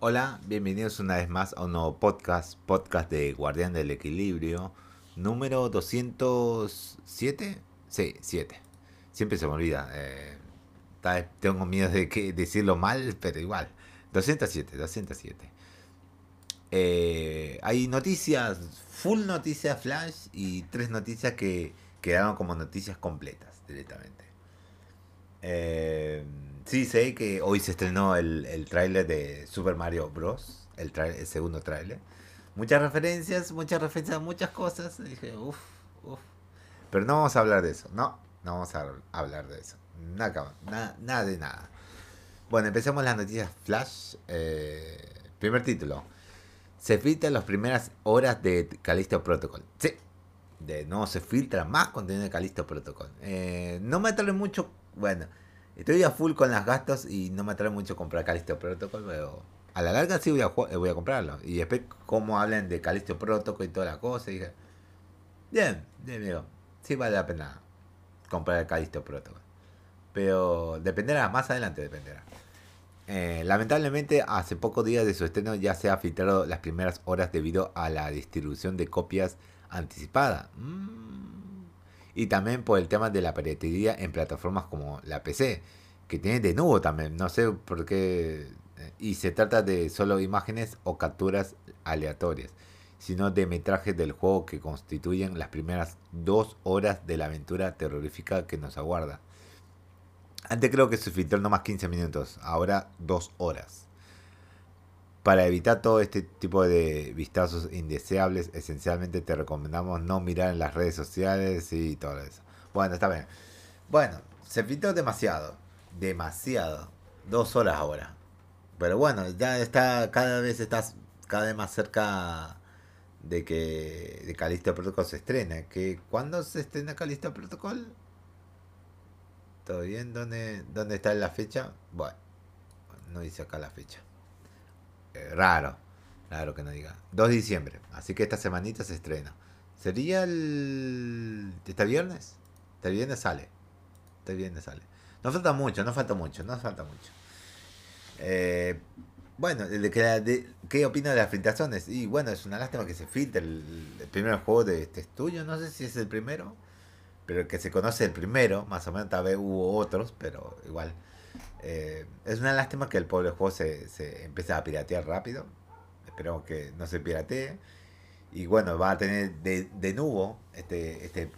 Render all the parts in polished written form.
Hola, bienvenidos una vez más a un nuevo podcast de Guardián del Equilibrio, número 207, sí, 7, siempre se me olvida, tengo miedo de que decirlo mal, pero igual, 207. Hay noticias, full noticias flash y tres noticias que quedaron como noticias completas directamente. Sí, sé que hoy se estrenó el tráiler de Super Mario Bros, el segundo tráiler. Muchas referencias, muchas cosas. Y dije, Pero no vamos a hablar de eso. No vamos a hablar de eso. Nada de nada. Bueno, empecemos las noticias flash. Primer título. Se filtran las primeras horas de Callisto Protocol. Sí. De nuevo se filtra más contenido de Callisto Protocol. No me atrae mucho. Bueno, estoy a full con los gastos y no me atrae mucho comprar Callisto Protocol, pero a la larga sí voy a comprarlo. Y después como hablan de Callisto Protocol y toda la cosa, dije, bien, digo, sí vale la pena comprar el Callisto Protocol. Pero dependerá, más adelante dependerá. Lamentablemente, hace pocos días de su estreno ya se ha filtrado las primeras horas debido a la distribución de copias anticipada. Y también por el tema de la piratería en plataformas como la PC, que tiene de nuevo también, no sé por qué, y se trata de solo imágenes o capturas aleatorias, sino de metrajes del juego que constituyen las primeras 2 horas de la aventura terrorífica que nos aguarda. Antes creo que se filtró nomás 15 minutos, ahora 2 horas. Para evitar todo este tipo de vistazos indeseables, esencialmente te recomendamos no mirar en las redes sociales y todo eso. Bueno, está bien. Bueno, se filtró demasiado. 2 horas ahora. Pero bueno, ya está, cada vez más cerca de que Callisto Protocol se estrena. ¿Cuándo se estrena Callisto Protocol? ¿Todo bien? ¿Dónde está la fecha? Bueno, no dice acá la fecha. Raro que no diga 2 de diciembre, así que esta semanita se estrena. Sería este viernes. Este viernes sale. No falta mucho. Bueno, ¿qué opina de las filtraciones? Y bueno, es una lástima que se filtre el primer juego de este estudio. No sé si es el primero, pero que se conoce el primero, más o menos. Tal vez hubo otros, pero igual. Es una lástima que el pobre juego se empiece a piratear rápido. Esperemos que no se piratee. Y bueno, va a tener de nuevo este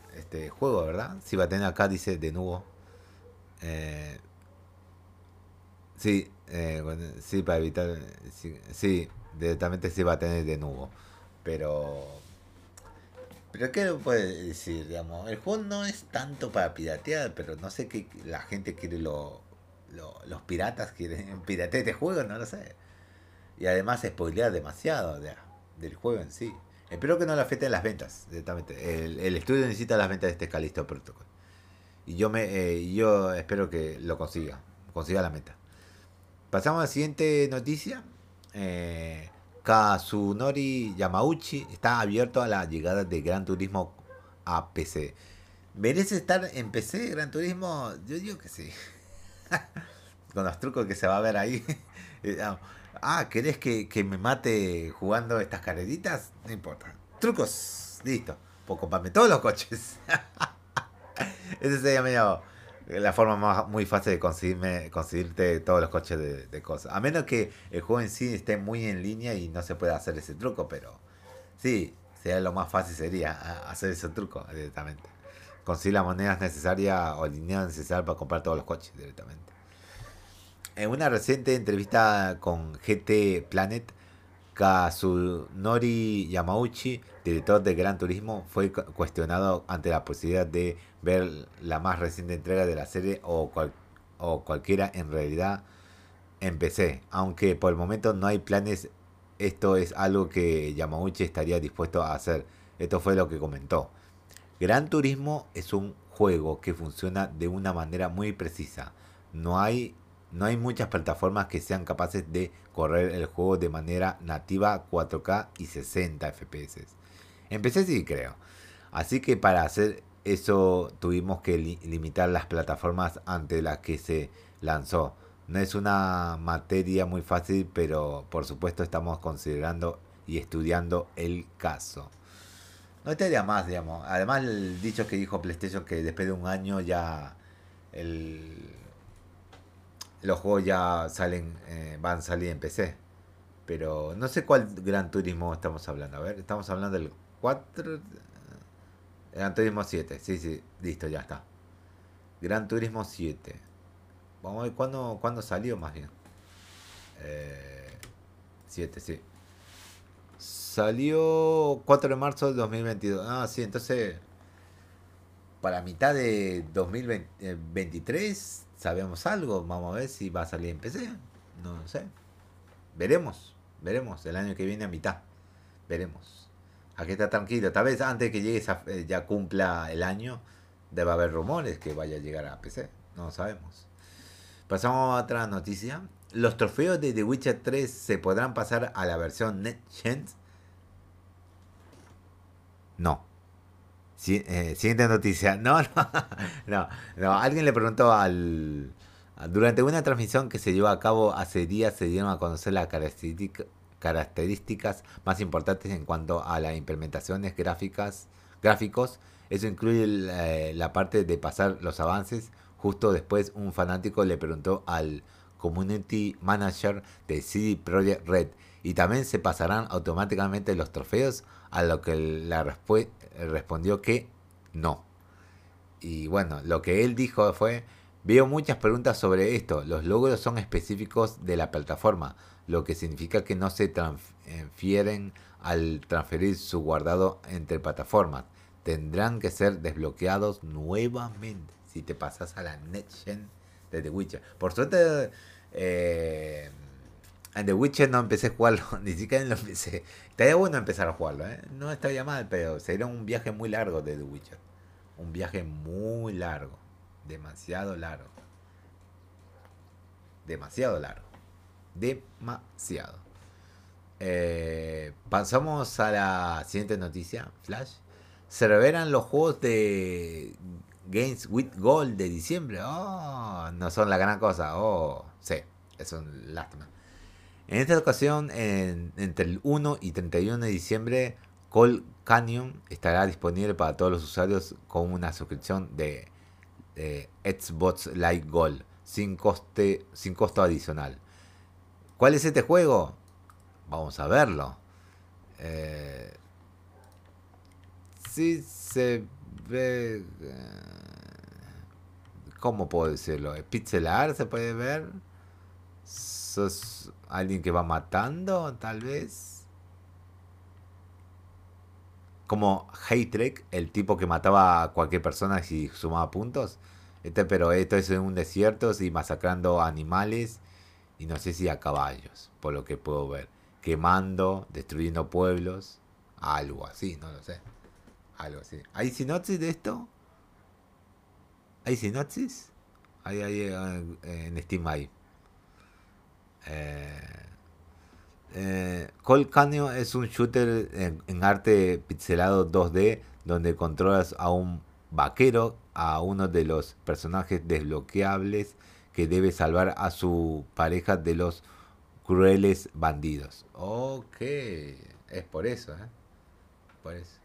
juego, ¿verdad? Sí, va a tener acá, dice de nuevo. Sí, para evitar. Sí, directamente sí va a tener de nuevo. Pero ¿qué puede decir? Digamos, el juego no es tanto para piratear, pero no sé qué la gente quiere los piratas quieren piratear este juego, no lo sé. Y además spoilear demasiado del juego en sí. Espero que no le afecten las ventas directamente. El estudio necesita las ventas de este Callisto Protocol. Y yo espero que lo consiga la meta. Pasamos a la siguiente noticia. Kazunori Yamauchi está abierto a la llegada de Gran Turismo a PC. ¿Merece estar en PC Gran Turismo? Yo digo que sí. Con los trucos que se va a ver ahí. ¿Querés que me mate jugando estas carreritas? No importa. Trucos. Listo. Pues comprame todos los coches. Esa sería medio la forma muy fácil de conseguirte todos los coches de cosas. A menos que el juego en sí esté muy en línea y no se pueda hacer ese truco. Pero sí, sería lo más fácil sería hacer ese truco directamente. Conseguir las monedas necesarias o el dinero necesario para comprar todos los coches directamente. En una reciente entrevista con GT Planet, Kazunori Yamauchi, director de Gran Turismo, fue cuestionado ante la posibilidad de ver la más reciente entrega de la serie o cualquiera en realidad en PC. Aunque por el momento no hay planes, esto es algo que Yamauchi estaría dispuesto a hacer. Esto fue lo que comentó. Gran Turismo es un juego que funciona de una manera muy precisa. No hay muchas plataformas que sean capaces de correr el juego de manera nativa 4K y 60 FPS. Empecé sí creo. Así que para hacer eso tuvimos que limitar las plataformas ante las que se lanzó. No es una materia muy fácil, pero por supuesto estamos considerando y estudiando el caso. No estaría más, digamos. Además, el dicho que dijo PlayStation, que después de un año ya los juegos ya salen, van a salir en PC. Pero no sé cuál Gran Turismo estamos hablando. A ver, estamos hablando del 4... Gran Turismo 7. Sí, sí, listo, ya está. Gran Turismo 7. Vamos a ver cuándo salió más bien. 7, sí. Salió 4 de marzo de 2022. Ah, sí, entonces para mitad de 2023 sabemos algo. Vamos a ver si va a salir en PC. No sé. Veremos. El año que viene a mitad. Veremos. Aquí está tranquilo. Tal vez antes que llegue ya cumpla el año. Debe haber rumores que vaya a llegar a PC. No sabemos. Pasamos a otra noticia. Los trofeos de The Witcher 3 se podrán pasar a la versión Next Gen. No. Siguiente noticia. No. Alguien le preguntó al... Durante una transmisión que se llevó a cabo hace días, se dieron a conocer las características más importantes en cuanto a las implementaciones gráficos. Eso incluye la parte de pasar los avances. Justo después, un fanático le preguntó al Community Manager de CD Projekt Red, ¿y también se pasarán automáticamente los trofeos? A lo que la respondió que no. Y bueno, lo que él dijo fue: veo muchas preguntas sobre esto. Los logros son específicos de la plataforma, lo que significa que no se transfieren al transferir su guardado entre plataformas. Tendrán que ser desbloqueados nuevamente si te pasas a la Next Gen de The Witcher. Por suerte, en The Witcher no empecé a jugarlo, ni siquiera lo empecé. Estaría bueno empezar a jugarlo, ¿eh? No estaría mal, pero sería un viaje muy largo de The Witcher. Un viaje muy largo. Demasiado largo. Pasamos a la siguiente noticia. Flash. Se revelan los juegos de Games with Gold de diciembre. Oh, no son la gran cosa. Oh, sí, es un lástima. En esta ocasión, entre el 1 y 31 de diciembre, Col Canyon estará disponible para todos los usuarios con una suscripción de Xbox Live Gold sin costo adicional. ¿Cuál es este juego? Vamos a verlo. Si se ve, ¿cómo puedo decirlo? Pixel art se puede ver. ¿Sos alguien que va matando? Tal vez como Haytrek, el tipo que mataba a cualquier persona si sumaba puntos. Pero esto es en un desierto, y masacrando animales, y no sé si a caballos, por lo que puedo ver. Quemando, destruyendo pueblos, algo así, no lo sé. Algo así. ¿Hay sinopsis de esto? ¿Hay sinopsis? Hay en Steam hay. Col Canyon es un shooter en arte pixelado 2D donde controlas a un vaquero, a uno de los personajes desbloqueables que debe salvar a su pareja de los crueles bandidos. Ok, es por eso, ¿eh? Por eso.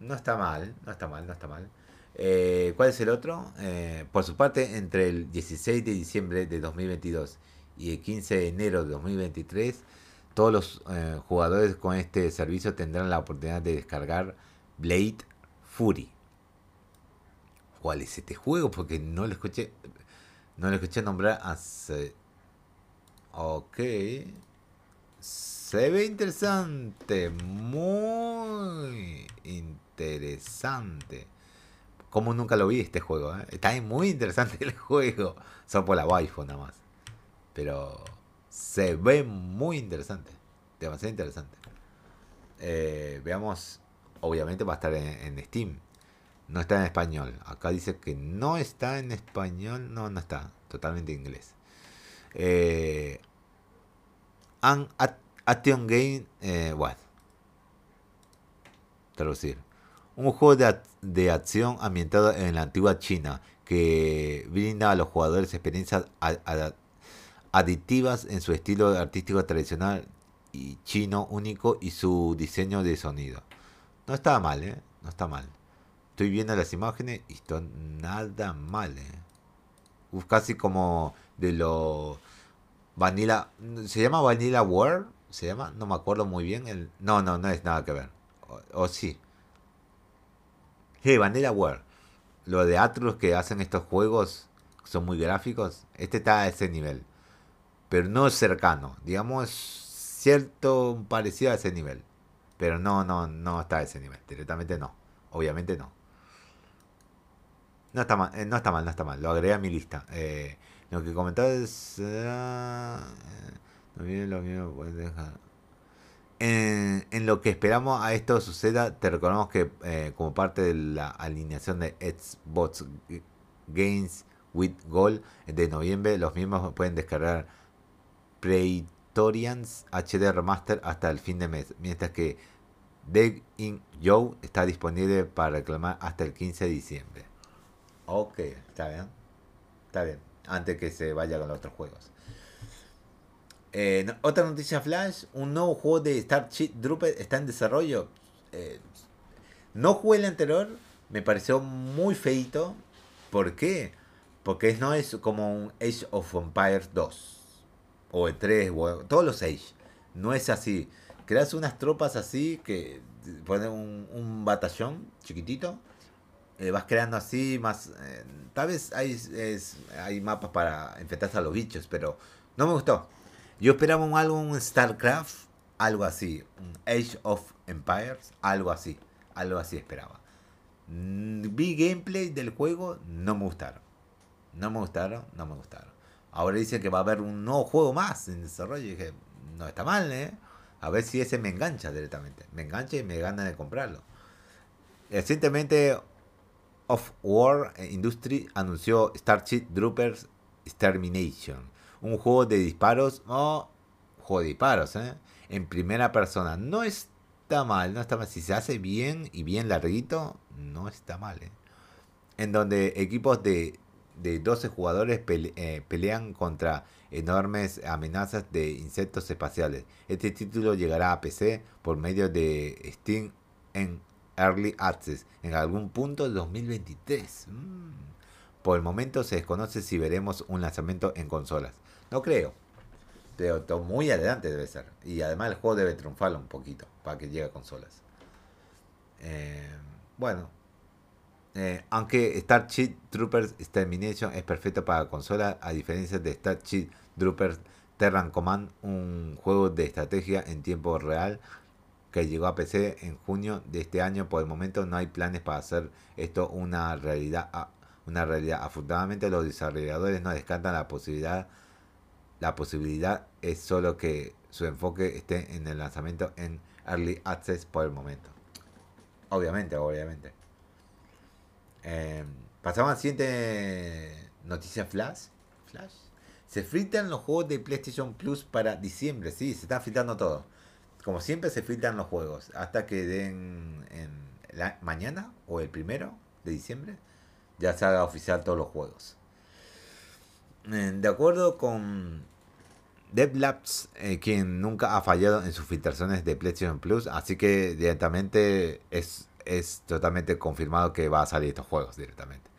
No está mal. ¿Cuál es el otro? Por su parte, entre el 16 de diciembre de 2022 y el 15 de enero de 2023, todos los jugadores con este servicio tendrán la oportunidad de descargar Blade Fury. ¿Cuál es este juego? Porque no lo escuché nombrar hace... Ok. Se ve interesante. Muy interesante. Como nunca lo vi este juego, ¿eh? Está muy interesante el juego. Son por la waifu nada más. Pero... se ve muy interesante. Demasiado interesante. Veamos. Obviamente va a estar en Steam. No está en español. Acá dice que no está en español. No está. Totalmente en inglés. An action game. What? Traducir. Un juego de acción ambientado en la antigua China, que brinda a los jugadores experiencias adictivas en su estilo artístico tradicional y chino único y su diseño de sonido. No está mal, ¿eh? No está mal. Estoy viendo las imágenes y está nada mal, ¿eh? Uf, casi como de lo... Vanilla... ¿Se llama Vanilla World? ¿Se llama? No me acuerdo muy bien. El... No, no, no es nada que ver. O sí. Sí, Vanilla World. Lo de Atlus que hacen estos juegos son muy gráficos. Este está a ese nivel. Pero no es cercano. Digamos, cierto parecido a ese nivel. Pero no está a ese nivel. Directamente no. Obviamente no. No está mal, no está mal. Lo agregué a mi lista. Lo que comentaba es... En lo que esperamos a esto suceda, te recordamos que como parte de la alineación de Xbox Games with Gold de noviembre, los mismos pueden descargar Praetorians HD Remaster hasta el fin de mes, mientras que Dead in Joe está disponible para reclamar hasta el 15 de diciembre. Ok, está bien. Está bien, antes que se vaya con los otros juegos. Otra noticia flash, un nuevo juego de Starship Troopers está en desarrollo. No jugué el anterior, me pareció muy feito. ¿Por qué? Porque no es como un Age of Empires 2 o 3, o todos los Age. No es así, creas unas tropas así que ponen un batallón chiquitito. Vas creando así más... tal vez hay mapas para enfrentarse a los bichos, pero no me gustó. Yo esperaba un StarCraft, algo así. Un Age of Empires, algo así. Algo así esperaba. Vi gameplay del juego, no me gustaron. Ahora dicen que va a haber un nuevo juego más en desarrollo. Y dije, no está mal, ¿eh? A ver si ese me engancha directamente. Me engancha y me gana de comprarlo. Recientemente... Of War Industry anunció Starship Troopers Extermination, un juego de disparos en primera persona. No está mal, si se hace bien y bien larguito, no está mal, ¿eh? En donde equipos de 12 jugadores pelean contra enormes amenazas de insectos espaciales. Este título llegará a PC por medio de Steam en Early Access en algún punto del 2023. Por el momento se desconoce si veremos un lanzamiento en consolas. No creo, pero muy adelante debe ser. Y además el juego debe triunfar un poquito para que llegue a consolas. Aunque Starship Troopers Extermination es perfecto para consolas, a diferencia de Starship Troopers Terran Command, un juego de estrategia en tiempo real que llegó a PC en junio de este año. Por el momento no hay planes para hacer esto una realidad. Afortunadamente los desarrolladores no descartan la posibilidad. La posibilidad es solo que su enfoque esté en el lanzamiento en Early Access por el momento. Obviamente. Pasamos a la siguiente noticia flash. Se filtran los juegos de PlayStation Plus para diciembre. Sí, se está filtrando todo. Como siempre se filtran los juegos hasta que den mañana o el 1 de diciembre ya se haga oficial todos los juegos. De acuerdo con DevLabs, quien nunca ha fallado en sus filtraciones de PlayStation Plus, así que directamente es totalmente confirmado que va a salir estos juegos directamente.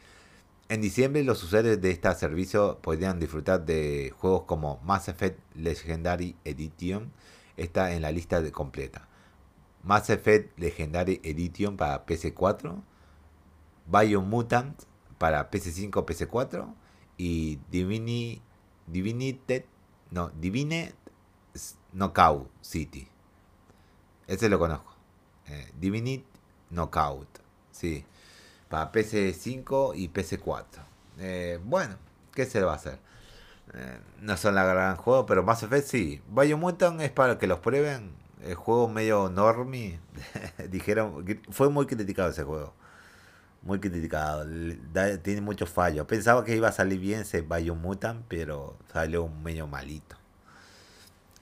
En diciembre los usuarios de este servicio podrían disfrutar de juegos como Mass Effect Legendary Edition. Está en la lista completa. Mass Effect Legendary Edition para PC4. Bio Mutant para PC5, PC4. Y Divinity Knockout City. Ese lo conozco. Divinity Knockout. Sí. Para PC5 y PC4. ¿Qué se va a hacer? No son la gran juego, pero Mass Effect sí. Bio Mutant es para que los prueben. El juego medio normie. Dijeron que fue muy criticado ese juego. Muy criticado. Tiene muchos fallos. Pensaba que iba a salir bien ese Bio Mutant, pero salió medio malito.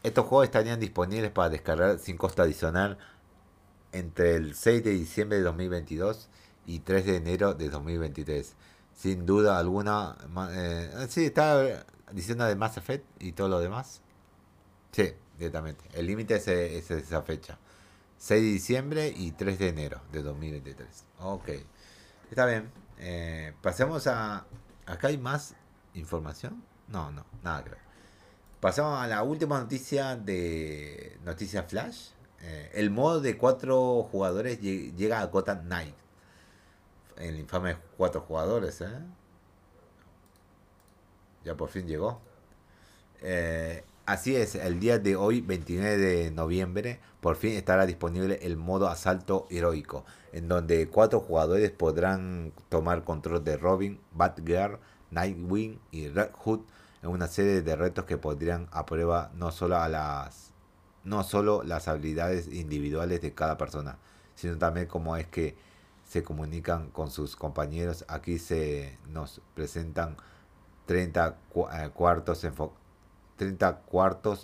Estos juegos estarían disponibles para descargar sin costo adicional entre el 6 de diciembre de 2022 y 3 de enero de 2023. Sin duda alguna. Sí, está... diciendo de Mass Effect y todo lo demás. Sí, directamente. El límite es esa fecha. 6 de diciembre y 3 de enero de 2023. Ok. Está bien. Pasemos a... ¿Acá hay más información? No, no. Nada que ver. Pasamos a la última noticia de... Noticia Flash. El modo de 4 jugadores llega a Gotham Knight. El infame 4 jugadores, ¿eh? Ya por fin llegó. Así es, el día de hoy, 29 de noviembre, por fin estará disponible el modo Asalto Heroico, en donde 4 jugadores podrán tomar control de Robin, Batgirl, Nightwing y Red Hood en una serie de retos que podrían a prueba no solo las habilidades individuales de cada persona, sino también cómo es que se comunican con sus compañeros. Aquí se nos presentan 30 cuartos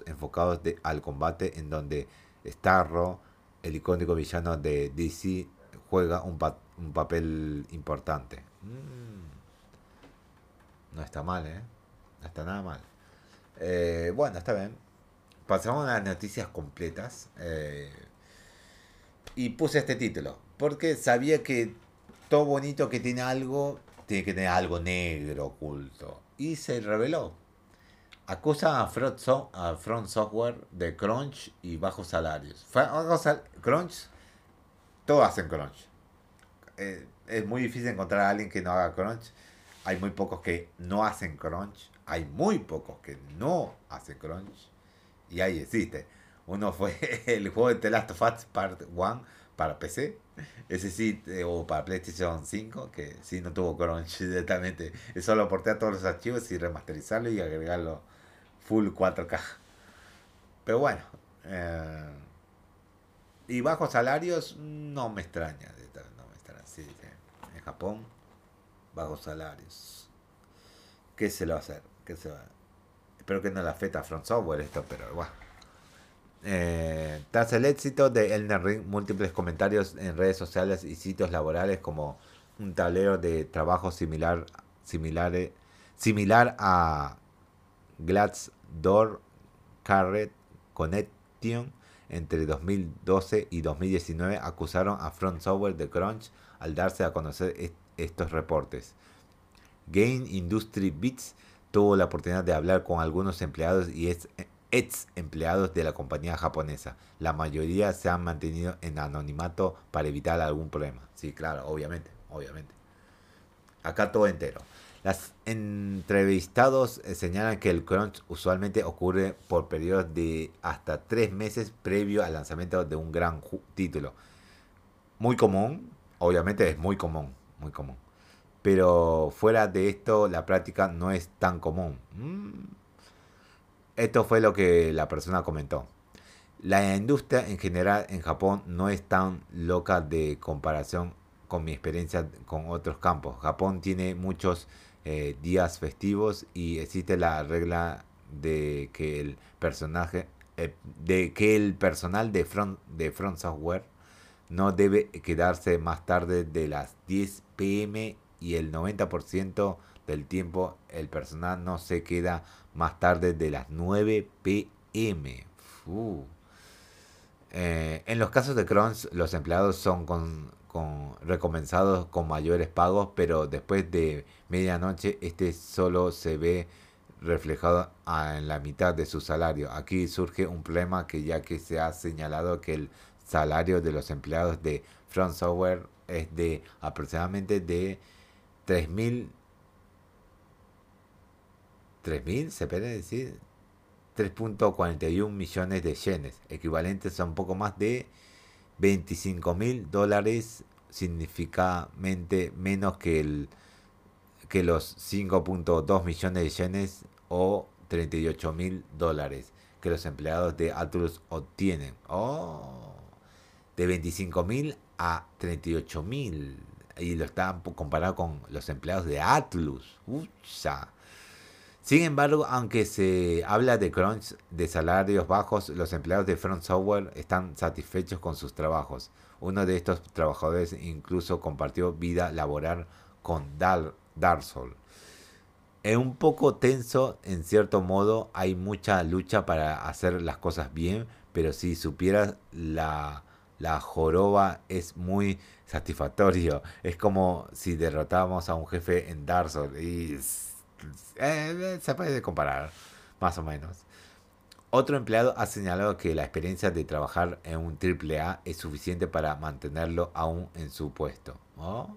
enfocados al combate, en donde Starro, el icónico villano de DC, juega un papel importante. No está mal, ¿eh? No está nada mal. Bueno, está bien. Pasamos a las noticias completas. Y puse este título porque sabía que todo bonito que tiene algo tiene que tener algo negro oculto. Y se reveló. Acusa a Front Software de crunch y bajos salarios. Crunch, todos hacen crunch. Es muy difícil encontrar a alguien que no haga crunch. Hay muy pocos que no hacen crunch. Hay muy pocos que no hacen crunch. Y ahí existe. Uno fue el juego de The Last of Us Part 1 para PC. Ese sí, o para PlayStation 5, que sí no tuvo crunch directamente. Eso lo porté a todos los archivos y remasterizarlo y agregarlo full 4K. Pero bueno. Y bajos salarios no me extraña. No me extraña. Sí, en Japón, bajos salarios. ¿Qué se le va a hacer? ¿Qué se va a hacer? Espero que no le afecte a Front Software esto, pero bueno. Tras el éxito de Elden Ring, múltiples comentarios en redes sociales y sitios laborales como un tablero de trabajo similar a Glassdoor Carrot Connection entre 2012 y 2019 acusaron a Front Software de crunch al darse a conocer estos reportes. Game Industry Beats tuvo la oportunidad de hablar con algunos empleados y ex empleados de la compañía japonesa. La mayoría se han mantenido en anonimato para evitar algún problema. Sí, claro, obviamente. Acá todo entero. Los entrevistados señalan que el crunch usualmente ocurre por periodos de hasta 3 meses previo al lanzamiento de un gran título. Muy común, obviamente es muy común. Pero fuera de esto, la práctica no es tan común. Esto fue lo que la persona comentó. La industria en general en Japón no es tan loca de comparación con mi experiencia con otros campos. Japón tiene muchos días festivos y existe la regla de que el personal de Front Software no debe quedarse más tarde de las 10 p.m. y el 90% del tiempo el personal no se queda más tarde de las 9 p.m. En los casos de crunch, los empleados son recompensados con mayores pagos, pero después de medianoche este solo se ve reflejado en la mitad de su salario. Aquí surge un problema ya que se ha señalado que el salario de los empleados de Front Software es de aproximadamente de 3.41 millones de yenes, equivalentes a un poco más de $25.000, significativamente menos que los 5.2 millones de yenes o $38.000 que los empleados de Atlus obtienen. De 25.000 a 38.000, y lo están comparado con los empleados de Atlus. Sin embargo, aunque se habla de crunch, de salarios bajos, los empleados de Front Software están satisfechos con sus trabajos. Uno de estos trabajadores incluso compartió vida laboral con Dark Souls. es un poco tenso, en cierto modo. Hay mucha lucha para hacer las cosas bien, pero si supieras la joroba es muy satisfactorio. Es como si derrotábamos a un jefe en Dark Souls y se puede comparar, más o menos. Otro empleado ha señalado que la experiencia de trabajar en un AAA es suficiente para mantenerlo aún en su puesto. ¿Oh?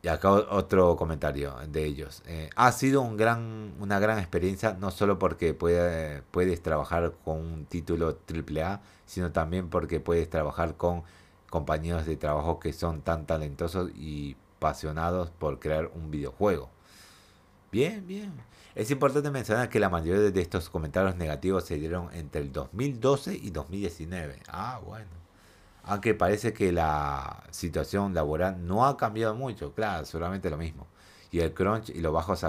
Y acá otro comentario de ellos. Ha sido una gran experiencia, no solo porque puedes trabajar con un título AAA, sino también porque puedes trabajar con compañeros de trabajo que son tan talentosos y apasionados por crear un videojuego. Bien, bien. Es importante mencionar que la mayoría de estos comentarios negativos se dieron entre el 2012 y 2019. Ah, bueno. Aunque parece que la situación laboral no ha cambiado mucho. Claro, solamente lo mismo. Y el crunch y los bajos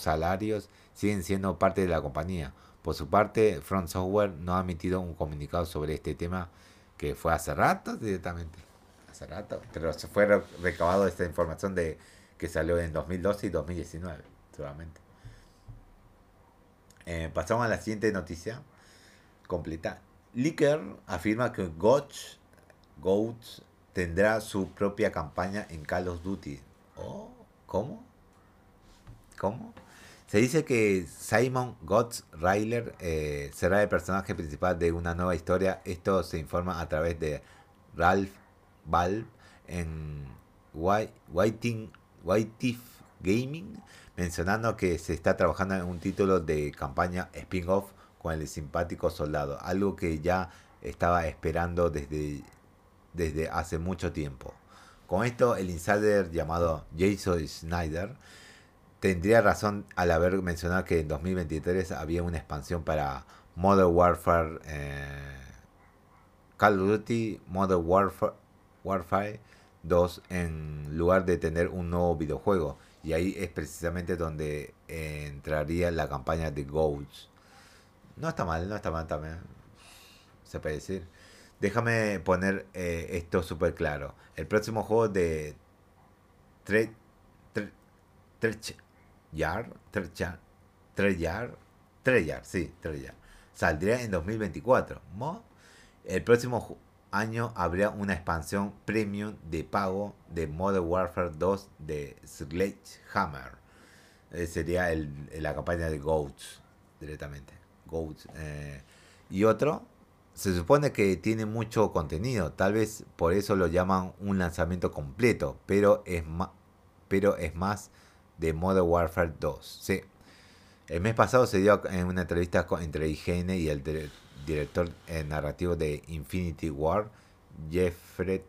salarios siguen siendo parte de la compañía. Por su parte, Front Software no ha emitido un comunicado sobre este tema, que fue hace rato directamente. Hace rato. Pero se fue recabado esta información de que salió en 2012 y 2019 solamente. Pasamos a la siguiente noticia completa. Licker afirma que GOAT tendrá su propia campaña en Call of Duty. Oh, ¿Cómo? Se dice que Simon Ghost Riley será el personaje principal de una nueva historia. Esto se informa a través de Ralph Balb en White Thief Gaming, mencionando que se está trabajando en un título de campaña spin-off con el simpático soldado, algo que ya estaba esperando desde hace mucho tiempo. Con esto, el insider llamado Jason Snyder tendría razón al haber mencionado que en 2023 había una expansión para Modern Warfare, Call of Duty Modern Warfare 2, en lugar de tener un nuevo videojuego, y ahí es precisamente donde entraría la campaña de Goats. No está mal también, se puede decir. Déjame poner esto súper claro. El próximo juego de Treyarch saldría en 2024. El próximo año habrá una expansión premium de pago de Modern Warfare 2 de Sledgehammer. Sería la campaña de Goats directamente. Y otro, se supone que tiene mucho contenido, tal vez por eso lo llaman un lanzamiento completo, pero es más de Modern Warfare 2. Sí. El mes pasado se dio en una entrevista entre IGN y el director narrativo de Infinity War, Jeffrey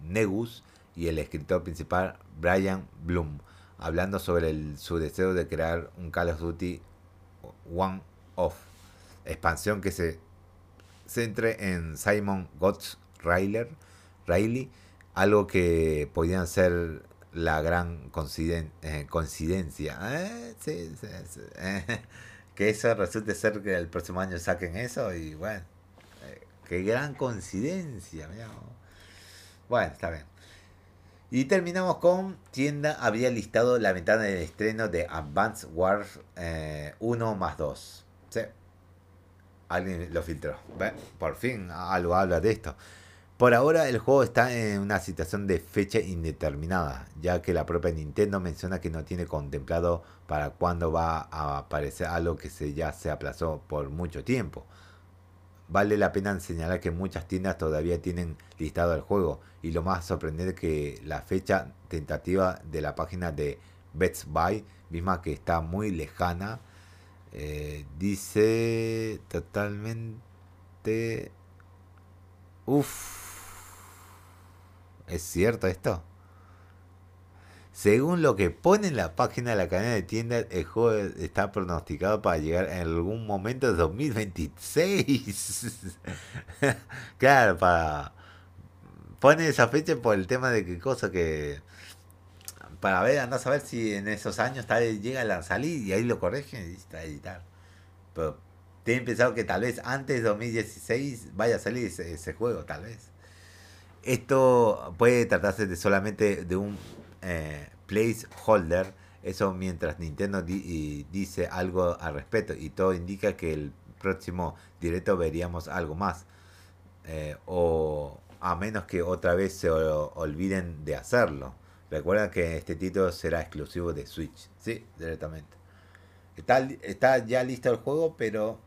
Negus, y el escritor principal, Brian Bloom, hablando sobre su deseo de crear un Call of Duty One-Off expansión que se centre en Simon Ghost Riley, algo que podían ser la gran coincidencia. Sí. Que eso resulte ser que el próximo año saquen eso, y bueno, qué gran coincidencia. Mirá. Bueno, está bien. Y terminamos con tienda había listado la ventana del estreno de Advanced Warfare 1+2. Sí. Alguien lo filtró. Por fin algo habla de esto. Por ahora el juego está en una situación de fecha indeterminada, ya que la propia Nintendo menciona que no tiene contemplado para cuándo va a aparecer algo que ya se aplazó por mucho tiempo. Vale la pena señalar que muchas tiendas todavía tienen listado el juego, y lo más sorprendente es que la fecha tentativa de la página de Best Buy, misma que está muy lejana, dice totalmente... ¿Es cierto esto? Según lo que pone en la página de la cadena de tiendas, el juego está pronosticado para llegar en algún momento de 2026. Claro, pone esa fecha por el tema de qué cosa que... Para ver, andás a ver si en esos años tal llega la salida y ahí lo corrigen y está a editar. Pero tienen pensado que tal vez antes de 2016 vaya a salir ese juego, tal vez. Esto puede tratarse solamente de un placeholder Eso mientras Nintendo dice algo al respecto, y todo indica que el próximo directo veríamos algo más. O a menos que otra vez se olviden de hacerlo. Recuerda que este título será exclusivo de Switch, sí, directamente. Está ya listo el juego, pero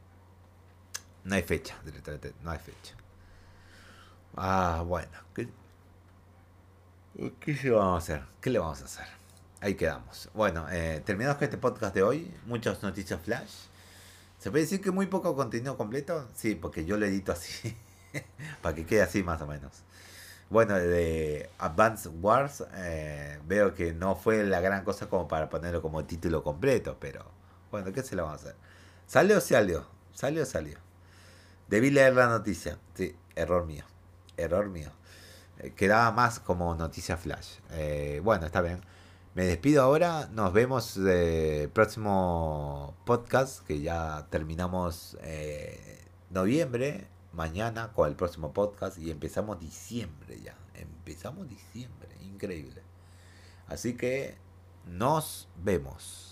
no hay fecha, directamente, no hay fecha. Ah, bueno, ¿qué vamos a hacer? ¿Qué le vamos a hacer? Ahí quedamos. Bueno, terminamos con este podcast de hoy. Muchas noticias flash. ¿Se puede decir que muy poco contenido completo? Sí, porque yo lo edito así. Para que quede así más o menos. Bueno, de Advance Wars veo que no fue la gran cosa como para ponerlo como título completo, pero bueno, ¿qué se le vamos a hacer? Salió. Debí leer la noticia. Sí, error mío. Quedaba más como noticia flash. Bueno, está bien. Me despido ahora. Nos vemos en el próximo podcast, que ya terminamos noviembre. Mañana con el próximo podcast, y empezamos diciembre ya. Increíble. Así que nos vemos.